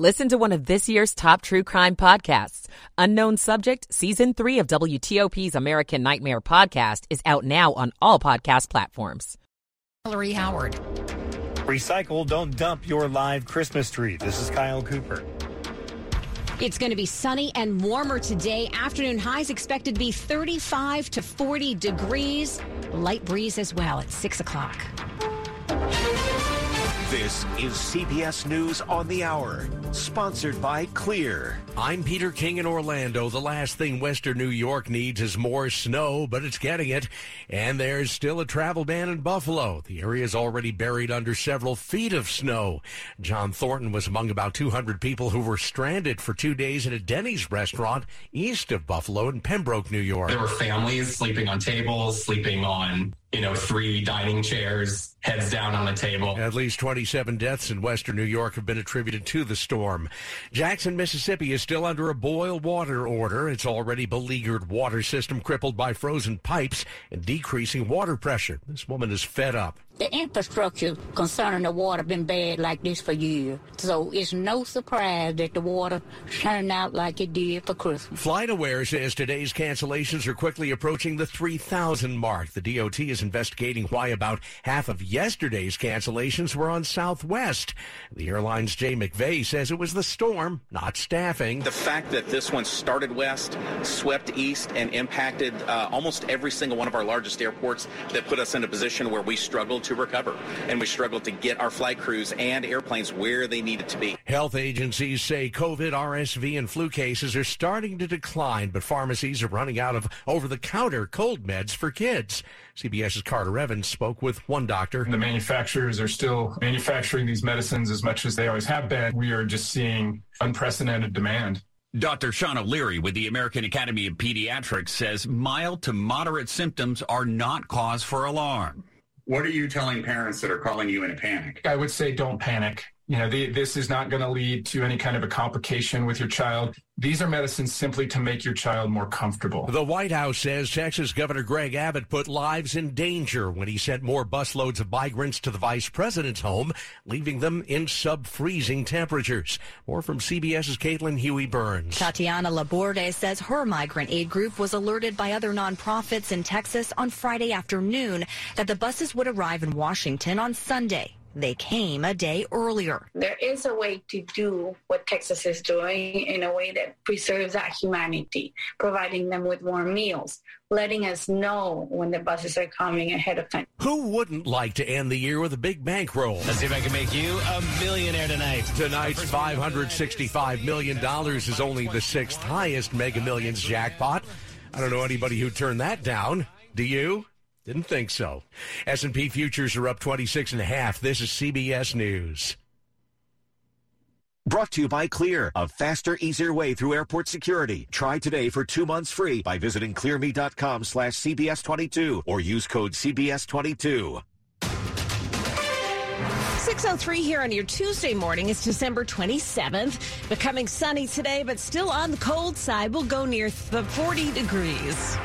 Listen to one of this year's top true crime podcasts. Unknown Subject, Season 3 of WTOP's American Nightmare podcast is out now on all podcast platforms. Hillary Howard. Recycle, don't dump your live Christmas tree. This is Kyle Cooper. It's going to be sunny and warmer today. Afternoon highs expected to be 35 to 40 degrees. Light breeze as well at 6 o'clock. This is CBS News on the Hour, sponsored by Clear. I'm Peter King in Orlando. The last thing Western New York needs is more snow, but it's getting it. And there's still a travel ban in Buffalo. The area is already buried under several feet of snow. John Thornton was among about 200 people who were stranded for 2 days at a Denny's restaurant east of Buffalo in Pembroke, New York. There were families sleeping on tables, sleeping on, three dining chairs, heads down on a table. At least 27 deaths in Western New York have been attributed to the storm. Jackson, Mississippi is still under a boil water order. Its already beleaguered water system crippled by frozen pipes and decreasing water pressure. This woman is fed up. The infrastructure concerning the water been bad like this for years, so it's no surprise that the water turned out like it did for Christmas. FlightAware says today's cancellations are quickly approaching the 3,000 mark. The DOT is investigating why about half of yesterday's cancellations were on Southwest. The airline's Jay McVay says it was the storm, not staffing. The fact that this one started west, swept east, and impacted almost every single one of our largest airports, that put us in a position where we struggled to recover, and we struggled to get our flight crews and airplanes where they needed to be. Health agencies say COVID, RSV, and flu cases are starting to decline, but pharmacies are running out of over-the-counter cold meds for kids. CBS's Carter Evans spoke with one doctor. The manufacturers are still manufacturing these medicines as much as they always have been. We are just seeing unprecedented demand. Dr. Sean O'Leary with the American Academy of Pediatrics says mild to moderate symptoms are not cause for alarm. What are you telling parents that are calling you in a panic? I would say don't panic. This is not going to lead to any kind of a complication with your child. These are medicines simply to make your child more comfortable. The White House says Texas Governor Greg Abbott put lives in danger when he sent more busloads of migrants to the vice president's home, leaving them in sub-freezing temperatures. More from CBS's Caitlin Huey-Burns. Tatiana Laborde says her migrant aid group was alerted by other nonprofits in Texas on Friday afternoon that the buses would arrive in Washington on Sunday. They came a day earlier. There is a way to do what Texas is doing in a way that preserves our humanity, providing them with warm meals, letting us know when the buses are coming ahead of time. Who wouldn't like to end the year with a big bankroll? Let's see if I can make you a millionaire tonight. Tonight's $565 million is only the sixth highest Mega Millions jackpot. I don't know anybody who turned that down. Do you? Didn't think so. S&P futures are up 26.5. This is CBS News. Brought to you by Clear, a faster, easier way through airport security. Try today for 2 months free by visiting clearme.com/CBS22 or use code CBS22. 6:03 here on your Tuesday morning. It's December 27th. Becoming sunny today, but still on the cold side. We'll go near the 40 degrees.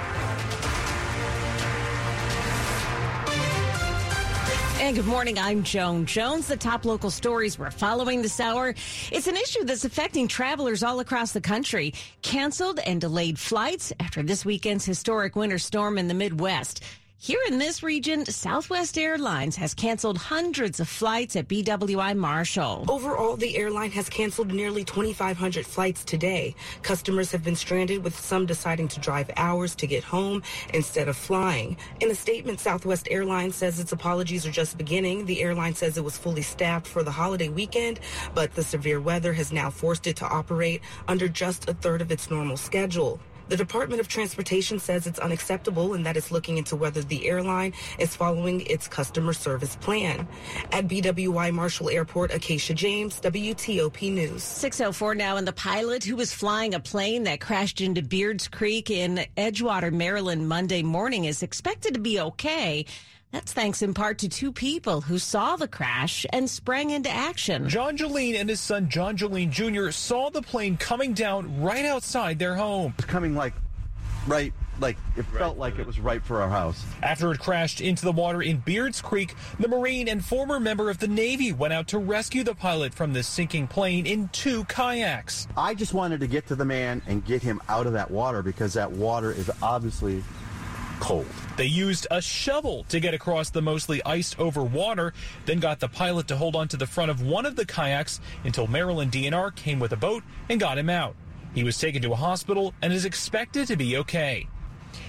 And good morning, I'm Joan Jones. The top local stories we're following this hour. It's an issue that's affecting travelers all across the country. Canceled and delayed flights after this weekend's historic winter storm in the Midwest. Here in this region, Southwest Airlines has canceled hundreds of flights at BWI Marshall. Overall, the airline has canceled nearly 2,500 flights today. Customers have been stranded, with some deciding to drive hours to get home instead of flying. In a statement, Southwest Airlines says its apologies are just beginning. The airline says it was fully staffed for the holiday weekend, but the severe weather has now forced it to operate under just a third of its normal schedule. The Department of Transportation says it's unacceptable and that it's looking into whether the airline is following its customer service plan. At BWI Marshall Airport, Acacia James, WTOP News. 6:04 now, and the pilot who was flying a plane that crashed into Beards Creek in Edgewater, Maryland, Monday morning is expected to be okay. That's thanks in part to two people who saw the crash and sprang into action. John Jeline and his son, John Jeline Jr., saw the plane coming down right outside their home. It's coming right like it felt like it was right for our house. After it crashed into the water in Beards Creek, the Marine and former member of the Navy went out to rescue the pilot from the sinking plane in two kayaks. I just wanted to get to the man and get him out of that water because that water is obviously cold. They used a shovel to get across the mostly iced over water, then got the pilot to hold on to the front of one of the kayaks until Maryland DNR came with a boat and got him out. He was taken to a hospital and is expected to be okay.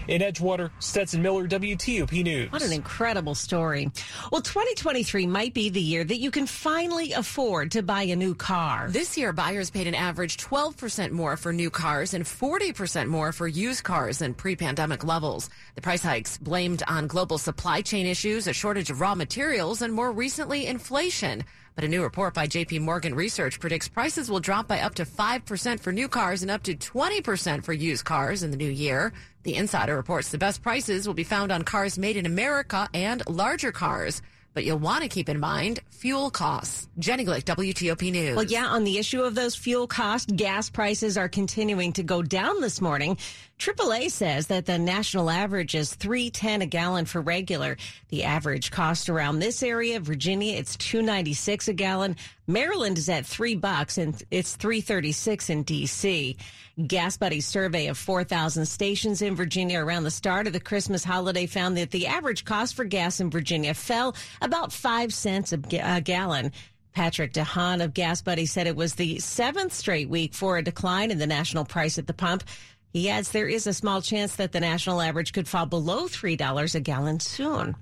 In Edgewater, Stetson Miller, WTOP News. What an incredible story. Well, 2023 might be the year that you can finally afford to buy a new car. This year, buyers paid an average 12% more for new cars and 40% more for used cars than pre-pandemic levels. The price hikes blamed on global supply chain issues, a shortage of raw materials, and more recently, inflation. But a new report by JP Morgan Research predicts prices will drop by up to 5% for new cars and up to 20% for used cars in the new year. The Insider reports the best prices will be found on cars made in America and larger cars. But you'll want to keep in mind fuel costs. Jenny Glick, WTOP News. Well, yeah, on the issue of those fuel costs, gas prices are continuing to go down this morning. AAA says that the national average is $3.10 a gallon for regular. The average cost around this area, Virginia, it's $2.96 a gallon. Maryland is at $3, and it's $3.36 in D.C. GasBuddy's survey of 4,000 stations in Virginia around the start of the Christmas holiday found that the average cost for gas in Virginia fell about 5 cents a gallon. Patrick DeHaan of GasBuddy said it was the seventh straight week for a decline in the national price at the pump. He adds there is a small chance that the national average could fall below $3 a gallon soon.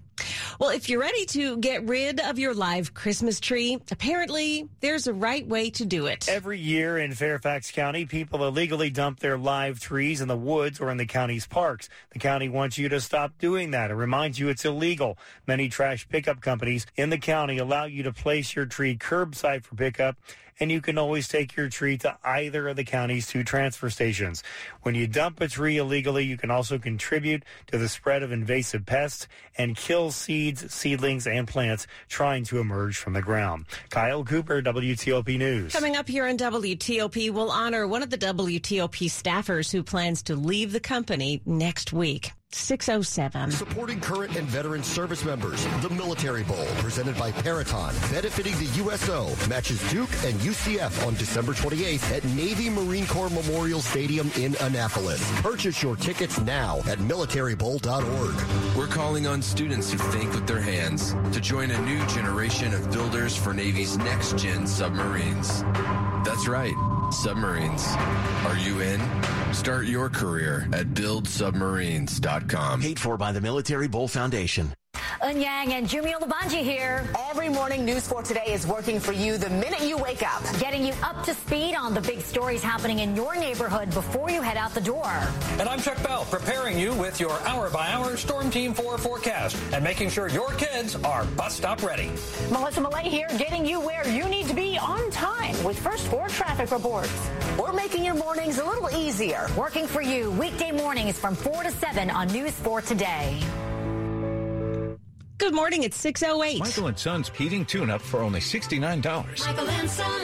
Well, if you're ready to get rid of your live Christmas tree, apparently there's a right way to do it. Every year in Fairfax County, people illegally dump their live trees in the woods or in the county's parks. The county wants you to stop doing that. It reminds you it's illegal. Many trash pickup companies in the county allow you to place your tree curbside for pickup, and you can always take your tree to either of the county's two transfer stations. When you dump a tree illegally, you can also contribute to the spread of invasive pests and kill seeds, seedlings, and plants trying to emerge from the ground. Kyle Cooper, WTOP News. Coming up here on WTOP, we'll honor one of the WTOP staffers who plans to leave the company next week. 6:07. Supporting current and veteran service members. The Military Bowl, presented by Periton, benefiting the USO, matches Duke and UCF on December 28th at Navy Marine Corps Memorial Stadium in Annapolis. Purchase your tickets now at militarybowl.org. We're calling on students who think with their hands to join a new generation of builders for Navy's next-gen submarines. That's right, submarines. Are you in? Start your career at buildsubmarines.com. Paid for by the Military Bowl Foundation. Eun-Yang and Jumi Olabanji here. Every morning, News 4 Today is working for you the minute you wake up. Getting you up to speed on the big stories happening in your neighborhood before you head out the door. And I'm Chuck Bell, preparing you with your hour-by-hour Storm Team 4 forecast and making sure your kids are bus-stop ready. Melissa Millay here, getting you where you need to be on time with First 4 traffic reports. We're making your mornings a little easier. Working for you weekday mornings from 4 to 7 on News 4 Today. Good morning, it's 6:08. Michael and Son's heating tune-up for only $69. Michael and Son.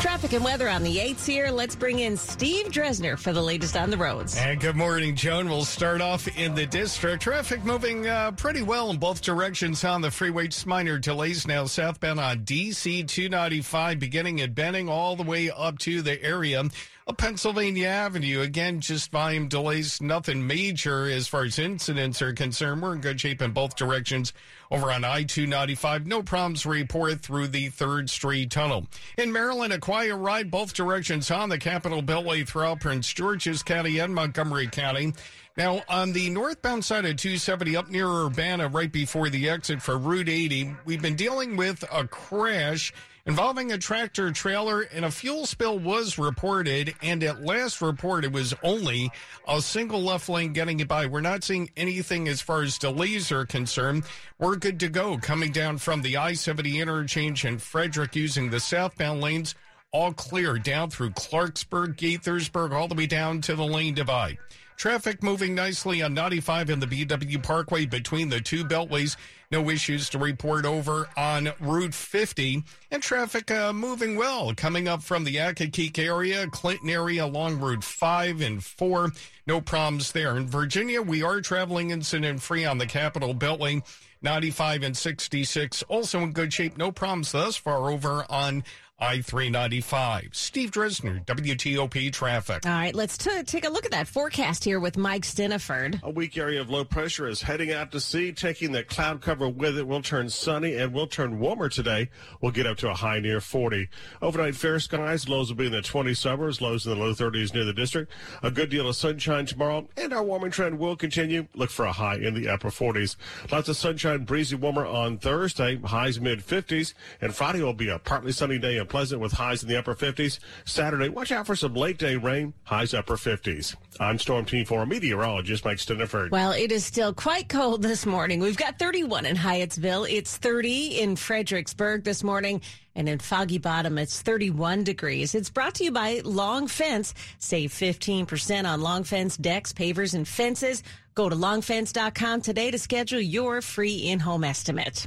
Traffic and weather on the 8s here. Let's bring in Steve Dresner for the latest on the roads. And good morning, Joan. We'll start off in the district. Traffic moving pretty well in both directions on the freeway. Just minor delays now southbound on DC 295, beginning at Benning all the way up to the area of Pennsylvania Avenue. Again, just volume delays, nothing major as far as incidents are concerned. We're in good shape in both directions. Over on I-295, no problems reported through the 3rd Street Tunnel. In Maryland, a quiet ride both directions on the Capitol Beltway throughout Prince George's County and Montgomery County. Now, on the northbound side of 270 up near Urbana, right before the exit for Route 80, we've been dealing with a crash involving a tractor-trailer, and a fuel spill was reported, and at last report, it was only a single left lane getting it by. We're not seeing anything as far as delays are concerned. We're good to go coming down from the I-70 interchange in Frederick using the southbound lanes, all clear down through Clarksburg, Gaithersburg, all the way down to the lane divide. Traffic moving nicely on 95 and the BW Parkway between the two beltways. No issues to report over on Route 50. And traffic moving well coming up from the Akakeek area, Clinton area along Route 5 and 4. No problems there. In Virginia, we are traveling incident-free on the Capitol Beltway. 95 and 66 also in good shape. No problems thus far over on I-395. Steve Dresner, WTOP Traffic. All right, let's take a look at that forecast here with Mike Stineford. A weak area of low pressure is heading out to sea, taking the cloud cover with it. Will turn sunny and will turn warmer today. We'll get up to a high near 40. Overnight, fair skies. Lows will be in the 20 suburbs, lows in the low 30s near the district. A good deal of sunshine tomorrow, and our warming trend will continue. Look for a high in the upper 40s. Lots of sunshine, breezy, warmer on Thursday. Highs mid-50s, and Friday will be a partly sunny day. Pleasant with highs in the upper 50s. Saturday, watch out for some late day rain, highs upper 50s. I'm Storm Team 4 meteorologist Mike Stineford. Well, it is still quite cold this morning. We've got 31 in Hyattsville. It's 30 in Fredericksburg this morning. And in Foggy Bottom, it's 31 degrees. It's brought to you by Long Fence. Save 15% on Long Fence decks, pavers, and fences. Go to longfence.com today to schedule your free in-home estimate.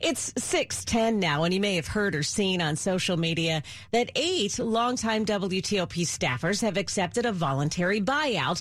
It's 6:10 now, and you may have heard or seen on social media that 8 longtime WTOP staffers have accepted a voluntary buyout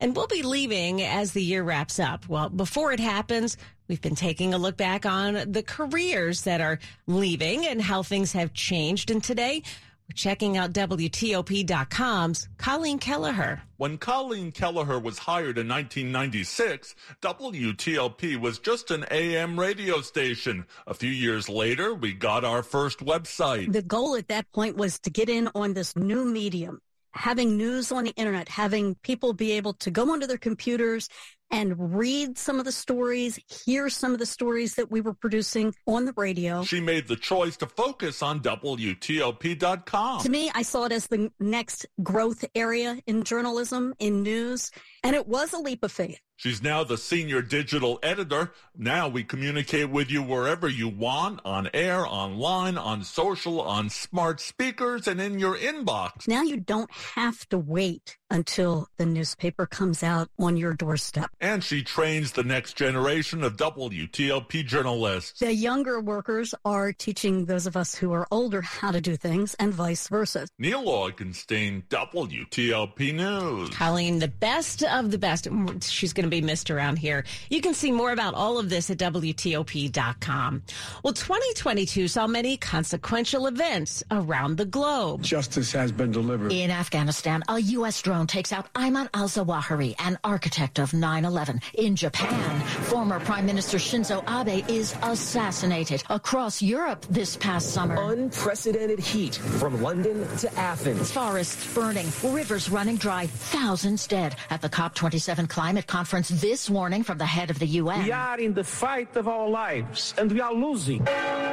and will be leaving as the year wraps up. Well, before it happens, we've been taking a look back on the careers that are leaving and how things have changed. And today, we're checking out WTOP.com's Colleen Kelleher. When Colleen Kelleher was hired in 1996, WTOP was just an AM radio station. A few years later, we got our first website. The goal at that point was to get in on this new medium, having news on the internet, having people be able to go onto their computers and read some of the stories, hear some of the stories that we were producing on the radio. She made the choice to focus on WTOP.com. To me, I saw it as the next growth area in journalism, in news, and it was a leap of faith. She's now the senior digital editor. Now we communicate with you wherever you want, on air, online, on social, on smart speakers, and in your inbox. Now you don't have to wait until the newspaper comes out on your doorstep. And she trains the next generation of WTOP journalists. The younger workers are teaching those of us who are older how to do things and vice versa. Neil Augenstein, WTOP News. Colleen, the best of the best. She's going to be missed around here. You can see more about all of this at WTOP.com. Well, 2022 saw many consequential events around the globe. Justice has been delivered. In Afghanistan, a U.S. drone takes out Ayman al-Zawahiri, an architect of 9/11. In Japan, former Prime Minister Shinzo Abe is assassinated. Across Europe this past summer, unprecedented heat from London to Athens. Forests burning, rivers running dry, thousands dead. At the COP27 climate conference, this warning from the head of the UN. We are in the fight of our lives, and we are losing.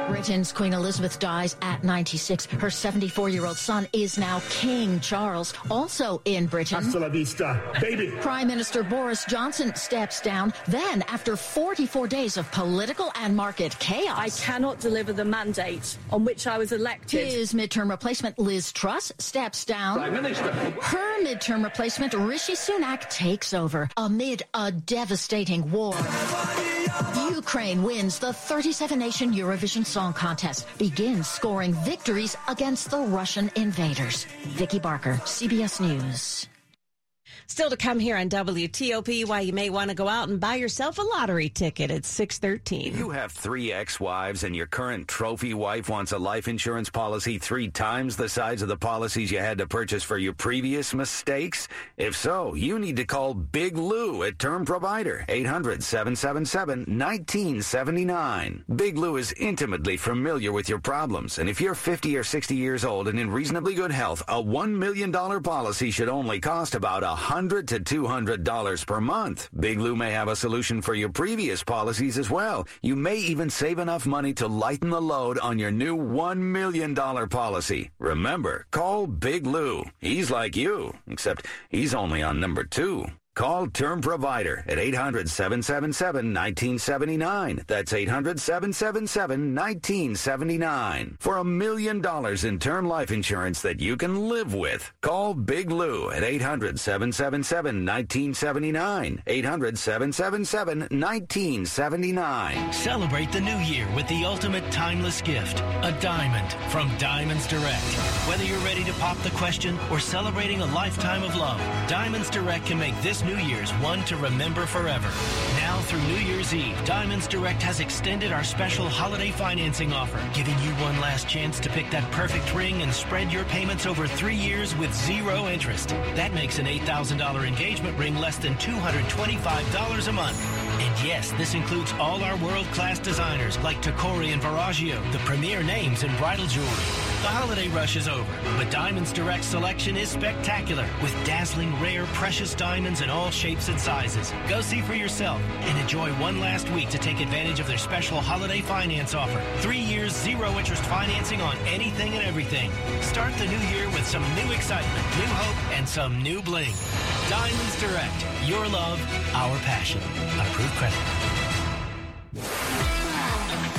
Britain's Queen Elizabeth dies at 96. Her 74-year-old son is now King Charles. Also in Britain, hasta la vista, baby. Prime Minister Boris Johnson steps down. Then, after 44 days of political and market chaos, I cannot deliver the mandate on which I was elected. His midterm replacement, Liz Truss, steps down. Prime Minister. Her midterm replacement, Rishi Sunak, takes over amid a devastating war. Ukraine wins the 37-nation Eurovision Song Contest, begins scoring victories against the Russian invaders. Vicki Barker, CBS News. Still to come here on WTOP, why you may want to go out and buy yourself a lottery ticket at 6:13. You have 3 ex-wives and your current trophy wife wants a life insurance policy 3 times the size of the policies you had to purchase for your previous mistakes? If so, you need to call Big Lou at Term Provider, 800-777-1979. Big Lou is intimately familiar with your problems, and if you're 50 or 60 years old and in reasonably good health, a $1 million policy should only cost about $100 to $200 per month. Big Lou may have a solution for your previous policies as well. You may even save enough money to lighten the load on your new $1 million policy. Remember, call Big Lou. He's like you, except he's only on number 2. Call Term Provider at 800-777-1979. That's 800-777-1979. For $1 million in term life insurance that you can live with, call Big Lou at 800-777-1979. 800-777-1979. Celebrate the new year with the ultimate timeless gift, a diamond from Diamonds Direct. Whether you're ready to pop the question or celebrating a lifetime of love, Diamonds Direct can make this New Year's one to remember forever. Now through New Year's Eve, Diamonds Direct has extended our special holiday financing offer, giving you one last chance to pick that perfect ring and spread your payments over 3 years with zero interest. That makes an $8,000 engagement ring less than $225 a month. And yes, this includes all our world-class designers like Tacori and Viraggio, the premier names in bridal jewelry. The holiday rush is over, but Diamonds Direct's selection is spectacular, with dazzling rare precious diamonds in all shapes and sizes. Go see for yourself and enjoy one last week to take advantage of their special holiday finance offer. 3 years, zero interest financing on anything and everything. Start the new year with some new excitement, new hope, and some new bling. Diamonds Direct, your love, our passion. Approved credit.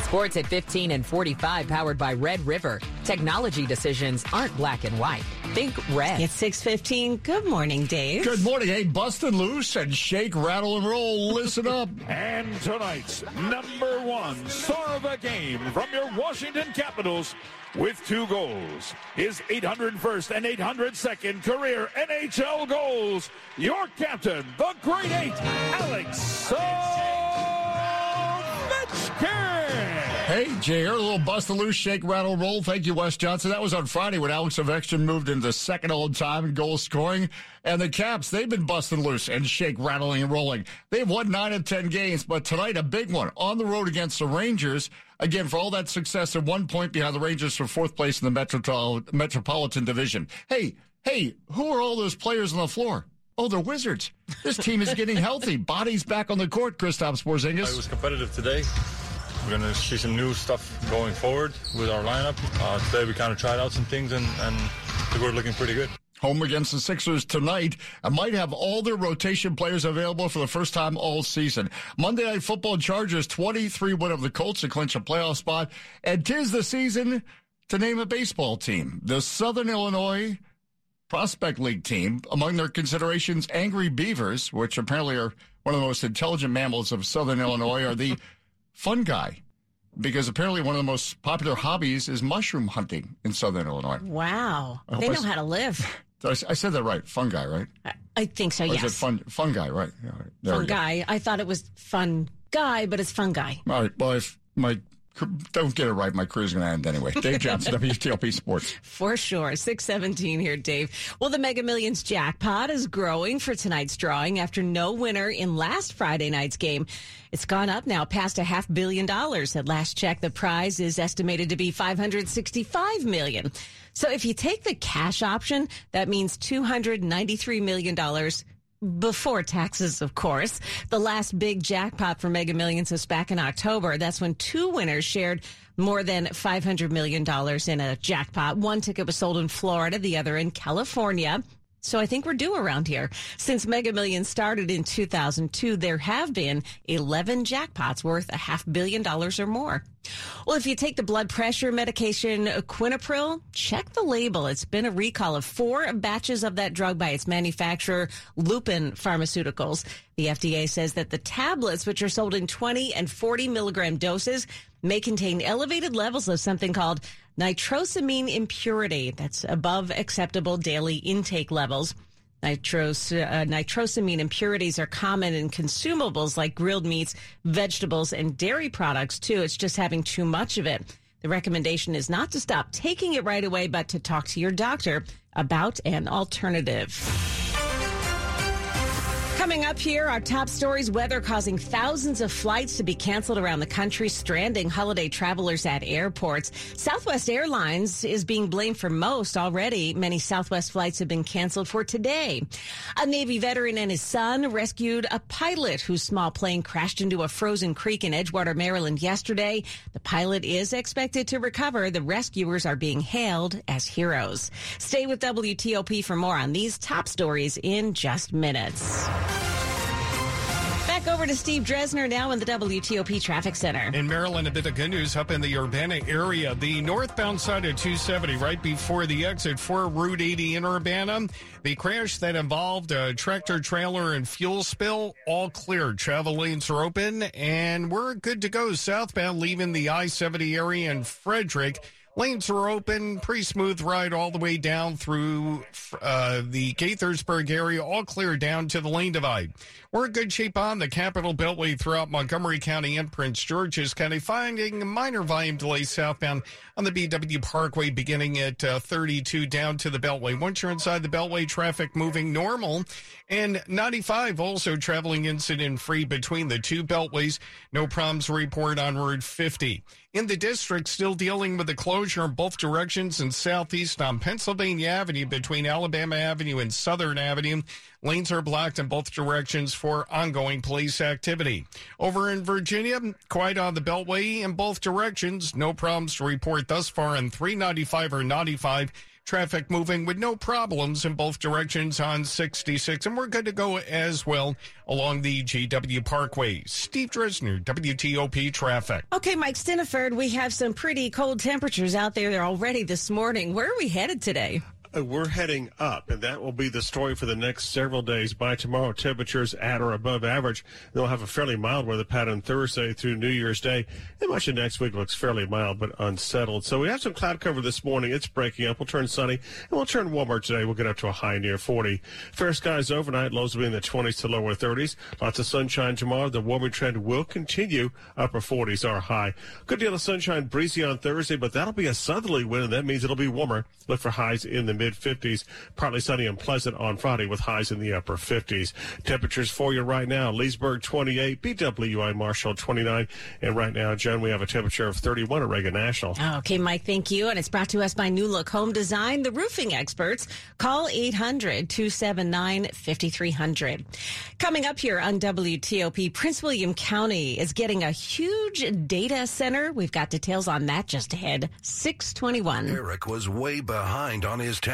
Sports at 15 and 45, powered by Red River. Technology decisions aren't black and white. Think red. It's 6:15. Good morning, Dave. Good morning. Hey, bust and loose and shake, rattle, and roll. Listen up. And tonight's number one star of the game from your Washington Capitals with two goals. His 801st and 802nd career NHL goals. Your captain, the Great Eight, Alex Ovechkin. Hey, J.R., a little bust a loose, shake, rattle, roll. Thank you, Wes Johnson. That was on Friday when Alex Ovechkin moved into second all-time in goal scoring. And the Caps, they've been busted loose and shake, rattling, and rolling. They've won 9 of 10 games, but tonight a big one on the road against the Rangers. Again, for all that success, at 1 point behind the Rangers for 4th place in the Metropolitan Division. Hey, who are all those players on the floor? Oh, they're Wizards. This team is getting healthy. Bodies back on the court, Kristaps Porzingis. It was competitive today. We're going to see some new stuff going forward with our lineup. Today we kind of tried out some things, and we're looking pretty good. Home against the Sixers tonight, and might have all their rotation players available for the first time all season. Monday Night Football, Chargers 23 win of the Colts to clinch a playoff spot. And 'tis the season to name a baseball team. The Southern Illinois Prospect League team, among their considerations, Angry Beavers, which apparently are one of the most intelligent mammals of Southern Illinois, are the fun guy, because apparently one of the most popular hobbies is mushroom hunting in Southern Illinois. Wow. They know how to live. I said that right. Fun guy, right? I think so, or yes. Is it fun guy, right? Yeah, right. Fun guy. I thought it was fun guy, but it's fun guy. All right. Well, if my don't get it right, my career's going to end anyway. Dave Johnson, WTOP Sports. For sure. 6:17 here, Dave. Well, the Mega Millions jackpot is growing for tonight's drawing after no winner in last Friday night's game. It's gone up now past $500 million. At last check, the prize is estimated to be $565 million. So if you take the cash option, that means $293 million. Before taxes, of course. The last big jackpot for Mega Millions was back in October. That's when two winners shared more than $500 million in a jackpot. One ticket was sold in Florida, the other in California. So I think we're due around here. Since Mega Millions started in 2002, there have been 11 jackpots worth $500 million or more. Well, if you take the blood pressure medication Quinapril, check the label. It's been a recall of 4 batches of that drug by its manufacturer, Lupin Pharmaceuticals. The FDA says that the tablets, which are sold in 20 and 40 milligram doses, may contain elevated levels of something called nitrosamine impurity. That's above acceptable daily intake levels. Nitrosamine impurities are common in consumables like grilled meats, vegetables, and dairy products, too. It's just having too much of it. The recommendation is not to stop taking it right away, but to talk to your doctor about an alternative. Coming up here, our top stories: weather causing thousands of flights to be canceled around the country, stranding holiday travelers at airports. Southwest Airlines is being blamed for most already. Many Southwest flights have been canceled for today. A Navy veteran and his son rescued a pilot whose small plane crashed into a frozen creek in Edgewater, Maryland yesterday. The pilot is expected to recover. The rescuers are being hailed as heroes. Stay with WTOP for more on these top stories in just minutes. over to Steve Dresner now in the WTOP Traffic Center. In Maryland, a bit of good news up in the Urbana area. The northbound side of 270 right before the exit for Route 80 in Urbana. The crash that involved a tractor, trailer, and fuel spill, all clear. Travel lanes are open, and we're good to go southbound leaving the I-70 area in Frederick. Lanes are open, pretty smooth ride all the way down through the Gaithersburg area, all clear down to the lane divide. We're in good shape on the Capitol Beltway throughout Montgomery County and Prince George's County, finding minor volume delays southbound on the BW Parkway beginning at 32 down to the Beltway. Once you're inside the Beltway, traffic moving normal. And 95 also traveling incident-free between the two Beltways. No problems report on Route 50. In the district, still dealing with the closure in both directions and southeast on Pennsylvania Avenue between Alabama Avenue and Southern Avenue. Lanes are blocked in both directions for ongoing police activity. Over in Virginia, quiet on the Beltway in both directions. No problems to report thus far on 395 or 95. Traffic moving with no problems in both directions on 66, and we're good to go as well along the GW Parkway. Steve Dresner, WTOP Traffic. Okay, Mike Stineford, we have some pretty cold temperatures out there already this morning. Where are we headed today? We're heading up, and that will be the story for the next several days. By tomorrow, temperatures at or above average. They'll have a fairly mild weather pattern Thursday through New Year's Day, and much of next week looks fairly mild but unsettled. So we have some cloud cover this morning. It's breaking up. We'll turn sunny, and we'll turn warmer today. We'll get up to a high near 40. Fair skies overnight. Lows will be in the 20s to lower 30s. Lots of sunshine tomorrow. The warming trend will continue. Upper 40s are high. Good deal of sunshine, breezy on Thursday, but that'll be a southerly wind, and that means it'll be warmer. Look for highs in the mid-50s, partly sunny and pleasant on Friday with highs in the upper 50s. Temperatures for you right now, Leesburg 28, BWI Marshall 29, and right now, Joan, we have a temperature of 31 at Reagan National. Okay, Mike, thank you, and it's brought to us by New Look Home Design, the roofing experts. Call 800-279-5300. Coming up here on WTOP, Prince William County is getting a huge data center. We've got details on that just ahead, 621. Eric was way behind on his taxes.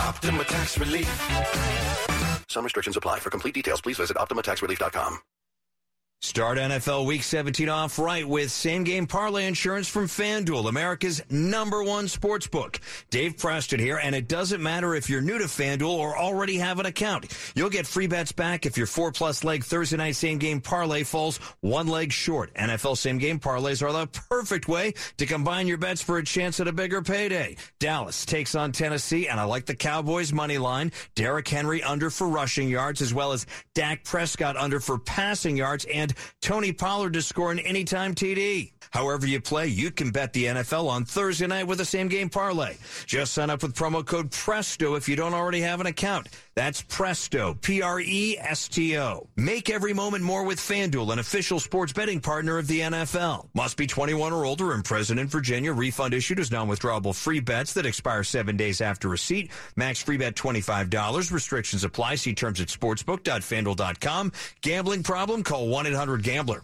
Optima Tax Relief. Some restrictions apply. For complete details, please visit OptimaTaxRelief.com. Start NFL Week 17 off right with same-game parlay insurance from FanDuel, America's #1 sportsbook. Dave Preston here, and it doesn't matter if you're new to FanDuel or already have an account. You'll get free bets back if your 4+ leg Thursday night same-game parlay falls one leg short. NFL same-game parlays are the perfect way to combine your bets for a chance at a bigger payday. Dallas takes on Tennessee, and I like the Cowboys' money line. Derrick Henry under for rushing yards, as well as Dak Prescott under for passing yards, and Tony Pollard to score an anytime TD. However you play, you can bet the NFL on Thursday night with a same-game parlay. Just sign up with promo code PRESTO if you don't already have an account. That's PRESTO, P-R-E-S-T-O. Make every moment more with FanDuel, an official sports betting partner of the NFL. Must be 21 or older and present in Virginia. Refund issued as non-withdrawable free bets that expire 7 days after receipt. Max free bet $25. Restrictions apply. See terms at sportsbook.fanduel.com. Gambling problem? Call 1-800-GAMBLER.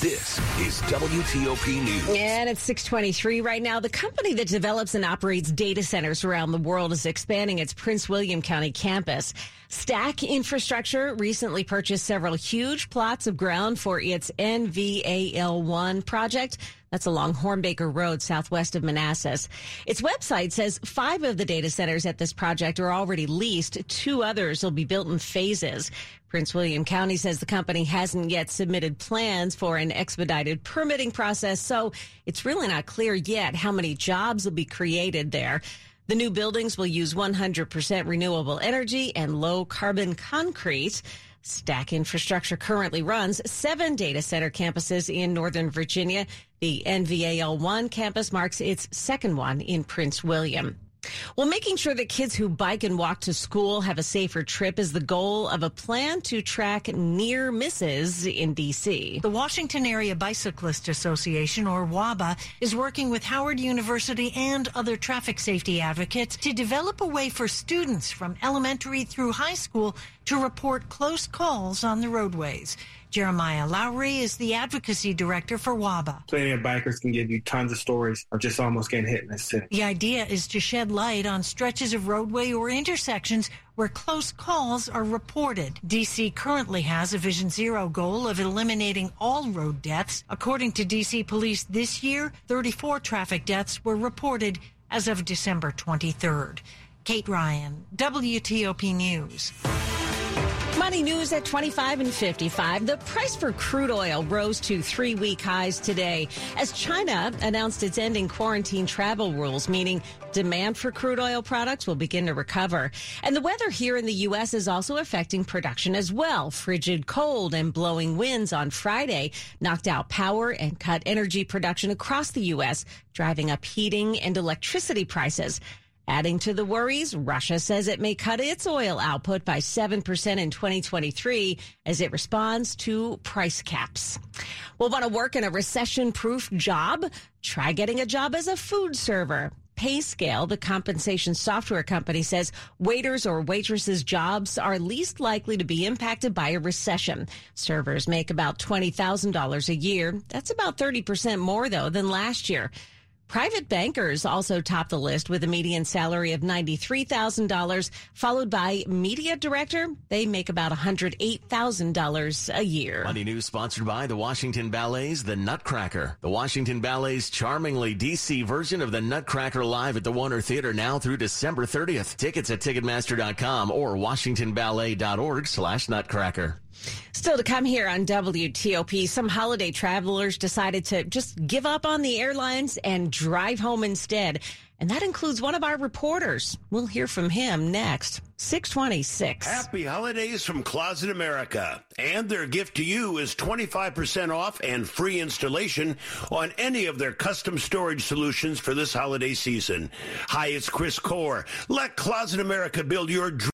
This is WTOP News. And it's 6:23 right now. The company that develops and operates data centers around the world is expanding its Prince William County campus. Stack Infrastructure recently purchased several huge plots of ground for its NVAL1 project. That's along Hornbaker Road, southwest of Manassas. Its website says 5 of the data centers at this project are already leased. 2 others will be built in phases. Prince William County says the company hasn't yet submitted plans for an expedited permitting process, so it's really not clear yet how many jobs will be created there. The new buildings will use 100% renewable energy and low-carbon concrete. Stack Infrastructure currently runs 7 data center campuses in Northern Virginia. The NVAL1 campus marks its second one in Prince William. Well, making sure that kids who bike and walk to school have a safer trip is the goal of a plan to track near misses in D.C. The Washington Area Bicyclist Association, or WABA, is working with Howard University and other traffic safety advocates to develop a way for students from elementary through high school to report close calls on the roadways. Jeremiah Lowry is the advocacy director for WABA. Plenty of bikers can give you tons of stories of just almost getting hit in a city. The idea is to shed light on stretches of roadway or intersections where close calls are reported. D.C. currently has a Vision Zero goal of eliminating all road deaths. According to D.C. police this year, 34 traffic deaths were reported as of December 23rd. Kate Ryan, WTOP News. Money news at 25 and 55. The price for crude oil rose to three-week highs today as China announced it's ending quarantine travel rules, meaning demand for crude oil products will begin to recover. And the weather here in the U.S. is also affecting production as well. Frigid cold and blowing winds on Friday knocked out power and cut energy production across the U.S., driving up heating and electricity prices. Adding to the worries, Russia says it may cut its oil output by 7% in 2023 as it responds to price caps. We'll want to work in a recession-proof job? Try getting a job as a food server. PayScale, the compensation software company, says waiters or waitresses' jobs are least likely to be impacted by a recession. Servers make about $20,000 a year. That's about 30% more, though, than last year. Private bankers also top the list with a median salary of $93,000, followed by media director. They make about $108,000 a year. Money News sponsored by the Washington Ballet's The Nutcracker. The Washington Ballet's charmingly D.C. version of The Nutcracker live at the Warner Theater now through December 30th. Tickets at Ticketmaster.com or WashingtonBallet.org/Nutcracker. Still to come here on WTOP, some holiday travelers decided to just give up on the airlines and drive home instead. And that includes one of our reporters. We'll hear from him next. 626. Happy holidays from Closet America. And their gift to you is 25% off and free installation on any of their custom storage solutions for this holiday season. Hi, it's Chris Core. Let Closet America build your dream.